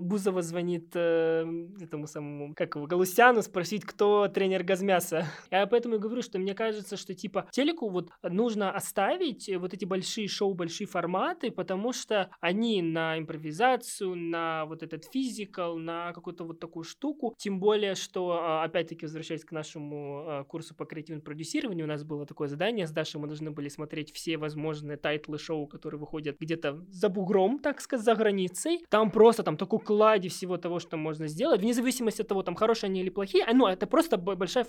Бузова звонит этому самому, как его, Галустяну, спросить, кто тренер Газмяса. Я поэтому и говорю, что мне кажется, что типа телеку вот нужно оставить вот эти большие шоу, большие форматы, потому что они на импровизацию, на вот этот физикал, на какую-то вот такую штуку. Тем более, что, опять-таки, возвращаясь к нашему курсу по креативному продюсированию, у нас было такое задание с Дашей, мы должны были смотреть все возможные тайтлы шоу, которые выходят где-то за бугром, так сказать, за границей. Там просто там такой клади всего того, что можно сделать, вне зависимости от того, там хорошие они или плохие. Ну, это просто большая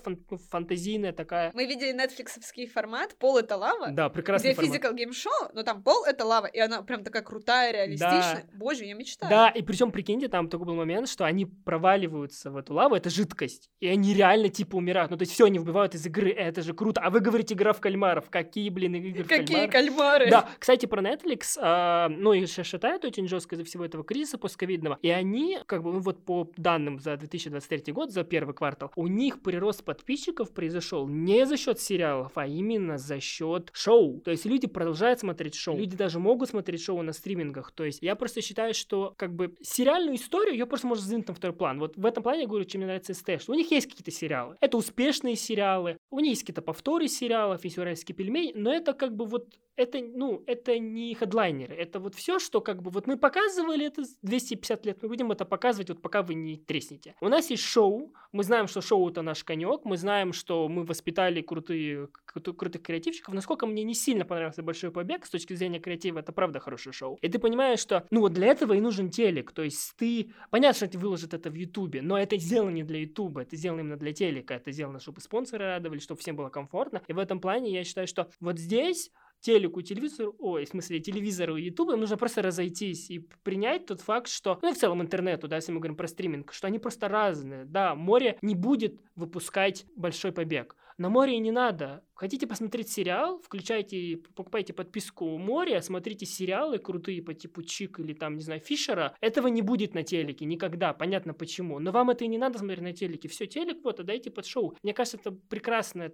фантазийная такая... Мы видели нетфликсовский формат «Пол — это лава», да, прекрасный формат, где физикал гейм-шоу, но там пол — это лава, и она прям такая крутая, реалистичная. Да. Боже, я мечтаю. Да, и причем, прикиньте, там такой был момент, что они проваливаются в эту лаву, это жидкость, и они реально типа умирают. Ну, то есть все они выбивают из игры, это же круто. А вы говорите «игра в кальмаров». Какие, блин, игры в кальмаров? Какие кальмары? Да, кстати, про Netflix, ну, их шатают очень жестко из-за всего этого кризиса постковидного, и они, как бы, вот по данным за 2023 год, за первый квартал, у них прирост подписчиков произошел не за счет сериалов, а именно за счет шоу. То есть люди продолжают смотреть шоу, люди даже могут смотреть шоу на стримингах. То есть я просто считаю, что, как бы, сериальную историю ее просто можно сдвинуть на второй план. Вот в этом плане я говорю, чем мне нравится СТС, что у них есть какие-то сериалы. Это успешные сериалы, у них есть какие-то повторы сериалов, есть уральские пельмени, но это, как бы, вот, это, ну, это не хедлайнеры, это вот все, что, как бы, вот мы показывали это 250 лет, мы будем это показывать, вот пока вы не треснете. У нас есть шоу, мы знаем, что шоу — это наш конек, мы знаем, что мы воспитали крутых креативщиков. Насколько мне не сильно понравился «Большой побег», с точки зрения креатива, это правда хорошее шоу. И ты понимаешь, что, ну, вот для этого и нужен телек, то есть ты, понятно, что ты выложит это в Ютубе, но это сделано не для Ютуба, это сделано именно для телека, это сделано, чтобы спонсоры радовались, чтобы всем было комфортно. И в этом плане я считаю, что вот здесь... Телеку, телевизору, телевизору и Ютубу, им нужно просто разойтись и принять тот факт, что, ну и в целом интернету, да, если мы говорим про стриминг, что они просто разные, да, море не будет выпускать «Большой побег». На море и не надо. Хотите посмотреть сериал? Включайте, покупайте подписку «Море», смотрите сериалы крутые по типу «Чик» или там, не знаю, «Фишера». Этого не будет на телеке никогда, понятно почему. Но вам это и не надо смотреть на телеке. Все, телек вот, отдайте под шоу. Мне кажется, это прекрасный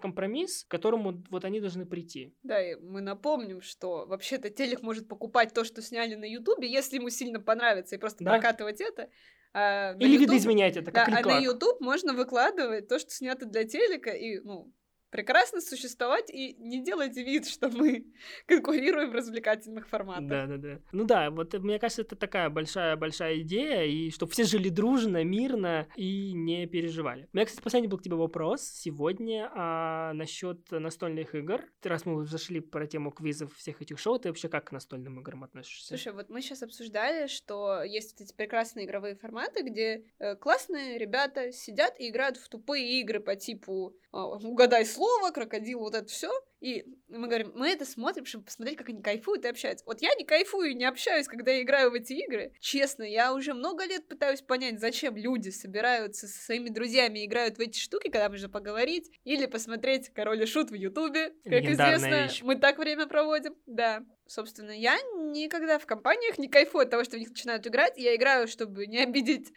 компромисс, к которому вот они должны прийти. Да, и мы напомним, что вообще-то телек может покупать то, что сняли на Ютубе, если ему сильно понравится, и просто прокатывать это. Или видоизменять это, как реклама. А на YouTube можно выкладывать то, что снято для телека, и, ну, прекрасно существовать, и не делать вид, что мы конкурируем в развлекательных форматах. Да. Ну да, вот мне кажется, это такая большая-большая идея, и чтобы все жили дружно, мирно и не переживали. У меня, кстати, последний был к тебе вопрос сегодня насчет настольных игр. Раз мы зашли про тему квизов всех этих шоу, ты вообще как к настольным играм относишься? Слушай, вот мы сейчас обсуждали, что есть вот эти прекрасные игровые форматы, где классные ребята сидят и играют в тупые игры по типу «Угадай слово», «Крокодил», вот это все. И мы говорим, мы это смотрим, чтобы посмотреть, как они кайфуют и общаются. Вот я не кайфую и не общаюсь, когда я играю в эти игры. Честно, я уже много лет пытаюсь понять, зачем люди собираются со своими друзьями и играют в эти штуки, когда можно поговорить или посмотреть «Король и Шут» в Ютубе. Как известно, мы так время проводим. Да. Собственно, я никогда в компаниях не кайфую от того, что в них начинают играть. Я играю, чтобы не обидеть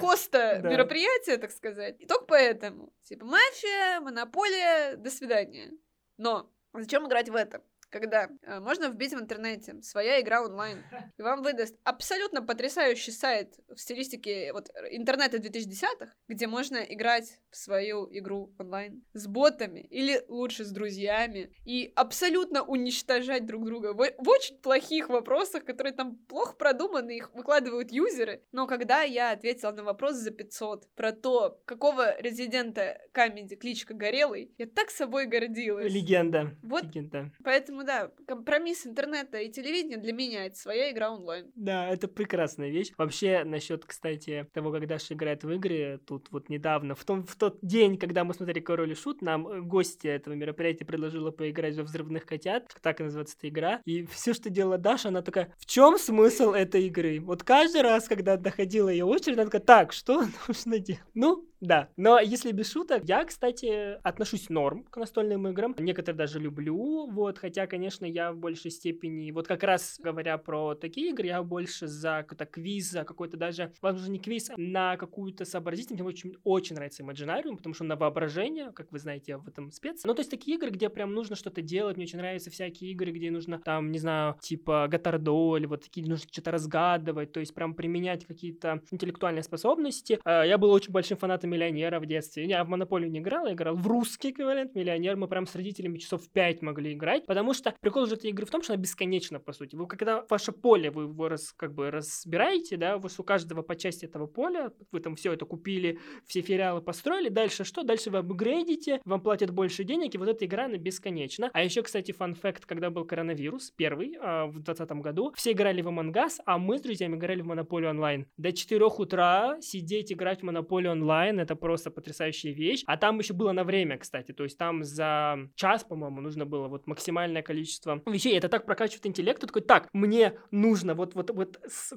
хоста мероприятия, так сказать. И только поэтому. Типа мафия, монополия, до свидания. Но зачем играть в это, когда можно вбить в интернете «Своя игра онлайн», и вам выдаст абсолютно потрясающий сайт в стилистике вот интернета 2010-х, где можно играть в свою игру онлайн с ботами или лучше с друзьями и абсолютно уничтожать друг друга в очень плохих вопросах, которые там плохо продуманы, их выкладывают юзеры. Но когда я ответила на вопрос за 500 про то, какого резидента Камеди кличка Горелый, я так собой гордилась. Легенда. Вот, легенда. Поэтому Поэтому, да, компромисс интернета и телевидения для меня — это своя игра онлайн. Да, это прекрасная вещь. Вообще, насчет, кстати, того, как Даша играет в игры, тут вот недавно, в тот день, когда мы смотрели «Король и Шут», нам гостья этого мероприятия предложила поиграть во «Взрывных котят», так и называется эта игра, и все, что делала Даша, она такая: в чем смысл этой игры? Вот каждый раз, когда доходила ее очередь, она такая: так, что нужно делать? Ну, да. Но если без шуток, я, кстати, отношусь норм к настольным играм. Некоторые даже люблю, вот, хотя, конечно, я в большей степени, вот как раз говоря про такие игры, я больше за какой-то квиз, за какой-то даже, возможно, не квиз, на какую-то сообразительность. Мне очень нравится Imaginarium, потому что на воображение, как вы знаете, я в этом спец. Ну, то есть такие игры, где прям нужно что-то делать. Мне очень нравятся всякие игры, где нужно, там, не знаю, типа Гатардоль, вот такие, нужно что-то разгадывать, то есть прям применять какие-то интеллектуальные способности. Я был очень большим фанатом «Миллионера» в детстве. Я в «Монополию» не играл, я играл в русский эквивалент «Миллионер». Мы прям с родителями часов 5 могли играть, потому что прикол же этой игры в том, что она бесконечна, по сути. Вы, когда ваше поле, вы его разбираете, да, у каждого по части этого поля, вы там все это купили, все филиалы построили, дальше что? Дальше вы апгрейдите, вам платят больше денег, и вот эта игра, она бесконечна. А еще, кстати, фан-факт, когда был коронавирус, первый, в 2020 году, все играли в Among Us, а мы с друзьями играли в «Монополию онлайн». До 4 утра сидеть, играть в «Монополию онлайн», это просто потрясающая вещь. А там еще было на время, кстати, то есть там за час, по-моему, нужно было вот максимальное количество вещей. Это так прокачивает интеллект, ты такой: так, мне нужно вот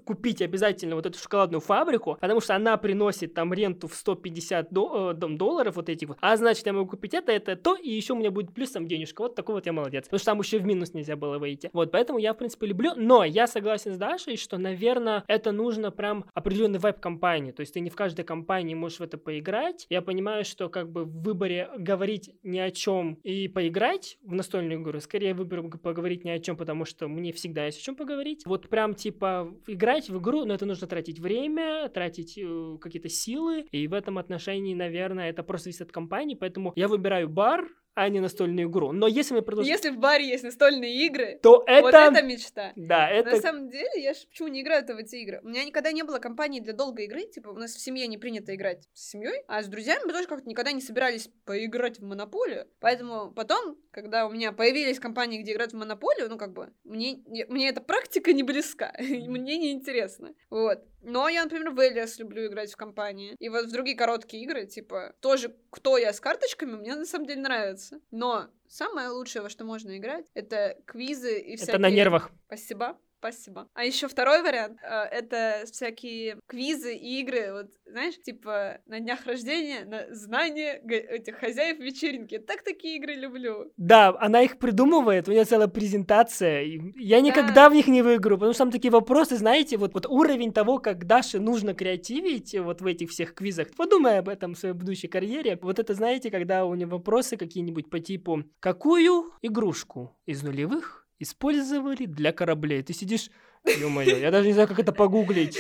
купить обязательно вот эту шоколадную фабрику, потому что она приносит там ренту в $150, вот этих вот. А значит, я могу купить это, то, и еще у меня будет плюсом денежка. Вот такой вот я молодец. Потому что там еще в минус нельзя было выйти. Вот, поэтому я, в принципе, люблю. Но я согласен с Дашей, что, наверное, это нужно прям определенный вайб компании. То есть ты не в каждой компании можешь в это поиграть. Я понимаю, что как бы в выборе говорить ни о чем и поиграть в настольную игру, скорее выберу поговорить ни о чем, потому что мне всегда есть о чем поговорить. Вот прям типа играть в игру, но это нужно тратить время, тратить какие-то силы, и в этом отношении, наверное, это просто зависит от компании, поэтому я выбираю бар, а не настольную игру. Но если мы продолжим... Если в баре есть настольные игры, то это... Вот это мечта. Да, это... На самом деле, я же почему не играю-то в эти игры? У меня никогда не было компании для долгой игры. Типа, у нас в семье не принято играть с семьей, а с друзьями мы тоже как-то никогда не собирались поиграть в «Монополию». Поэтому потом, когда у меня появились компании, где играть в «Монополию», ну, как бы, мне эта практика не близка, мне не интересно. Вот. Но я, например, в «Элиас» люблю играть в компании. И вот в другие короткие игры, типа, тоже «Кто я» с карточками, мне на самом деле нравится. Но самое лучшее, во что можно играть, это квизы и всякие... Это на нервах. Спасибо. Спасибо. А еще второй вариант — это всякие квизы и игры, вот, знаешь, типа на днях рождения, на знания этих хозяев вечеринки. Я так такие игры люблю. Да, она их придумывает, у нее целая презентация. Я никогда в них не выиграю, потому что там такие вопросы, знаете, вот уровень того, как Даше нужно креативить вот в этих всех квизах. Подумай об этом в своей будущей карьере. Вот это, знаете, когда у нее вопросы какие-нибудь по типу: какую игрушку из нулевых использовали для кораблей? Ты сидишь: ё-моё, я даже не знаю, как это погуглить.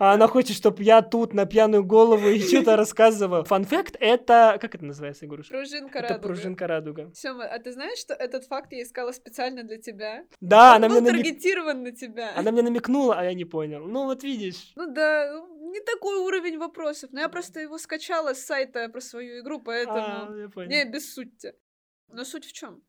А она хочет, чтобы я тут на пьяную голову и что-то рассказывал. Фанфакт — это... Как это называется, игрушка? Пружинка-радуга. Это пружинка-радуга. Сёма, а ты знаешь, что этот факт я искала специально для тебя? Да, она мне... Он был таргетирован на тебя. Она мне намекнула, а я не понял. Ну, вот видишь. Ну да, не такой уровень вопросов. Но я просто его скачала с сайта про свою игру, поэтому... я понял. Не обессудьте. Но суть в чем?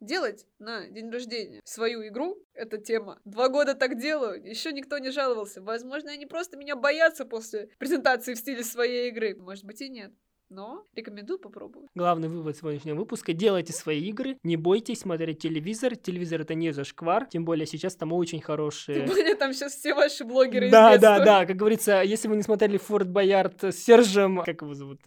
Делать на день рождения свою игру — это тема. 2 года так делаю, еще никто не жаловался. Возможно, они просто меня боятся после презентации в стиле своей игры. Может быть, и нет. Но рекомендую попробовать. Главный вывод сегодняшнего выпуска: делайте свои игры, не бойтесь смотреть телевизор. Телевизор — это не зашквар, тем более сейчас там очень хорошие... Тем более там сейчас все ваши блогеры. Да, как говорится, если вы не смотрели «Форт Боярд» с Сержем, как его зовут?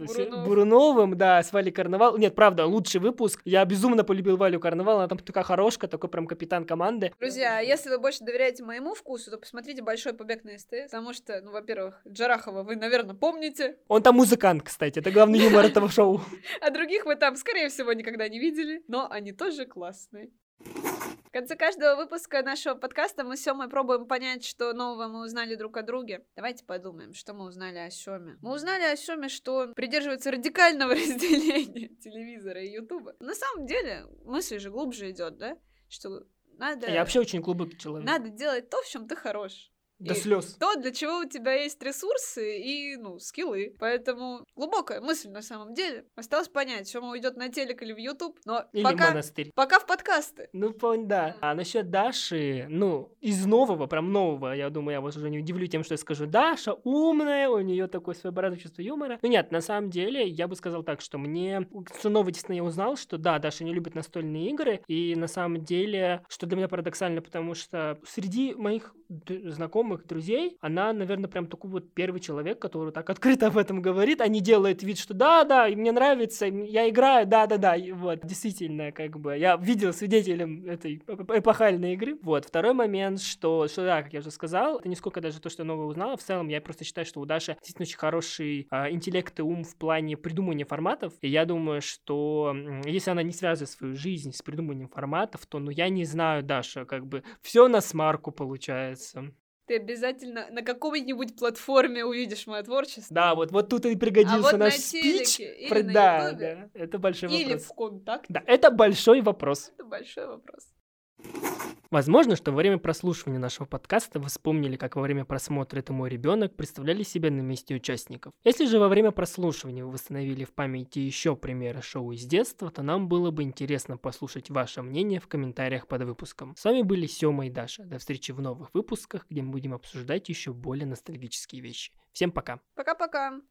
Буруновым, да, с Валей Карнавал. Нет, правда, лучший выпуск. Я безумно полюбил Валю Карнавал, она там такая хорошка, такой прям капитан команды. Друзья, если вы больше доверяете моему вкусу, то посмотрите «Большой побег» на СТС, потому что, ну, во-первых, Джарахова вы, наверное, помните. Он там музыкант, кстати, это главное. Юмор этого шоу. А других вы там, скорее всего, никогда не видели, но они тоже классные. В конце каждого выпуска нашего подкаста мы с Сёмой пробуем понять, что нового мы узнали друг о друге. Давайте подумаем, что мы узнали о Сёме. Мы узнали о Сёме, что он придерживается радикального разделения телевизора и ютуба. На самом деле, мысль же глубже идет, да? Что надо... Я вообще очень глубокий человек. Надо делать то, в чем ты хорош. До слез. То, для чего у тебя есть ресурсы и, скиллы. Поэтому глубокая мысль на самом деле. Осталось понять, чем уйдет на телек или в YouTube, но или пока, монастырь. Пока в подкасты. Да. А насчет Даши, из нового, прям нового, я думаю, я вас уже не удивлю тем, что я скажу, Даша умная, у нее такое своеобразное чувство юмора. Но нет, на самом деле, я бы сказал так, что мне с новостей я узнал, что да, Даша не любит настольные игры, и на самом деле, что для меня парадоксально, потому что среди моих знакомых, друзей, она, наверное, прям такой вот первый человек, который так открыто об этом говорит, а не делает вид, что да, и мне нравится, я играю, да, вот, действительно, я видел свидетелем этой эпохальной игры, вот. Второй момент, что да, как я уже сказал, это не сколько даже то, что я новое узнала, в целом, я просто считаю, что у Даши действительно очень хороший интеллект и ум в плане придумывания форматов, и я думаю, что если она не связывает свою жизнь с придумыванием форматов, то, я не знаю, Даша, все на смарку получается. Ты обязательно на какой-нибудь платформе увидишь мое творчество. Да, вот тут и пригодился наш спич. Или на Ютубе. Да, это большой вопрос. Или ВКонтакте. Да, это большой вопрос. Возможно, что во время прослушивания нашего подкаста вы вспомнили, как во время просмотра «Это мой ребенок» представляли себя на месте участников. Если же во время прослушивания вы восстановили в памяти еще примеры шоу из детства, то нам было бы интересно послушать ваше мнение в комментариях под выпуском. С вами были Сёма и Даша. До встречи в новых выпусках, где мы будем обсуждать еще более ностальгические вещи. Всем пока! Пока-пока!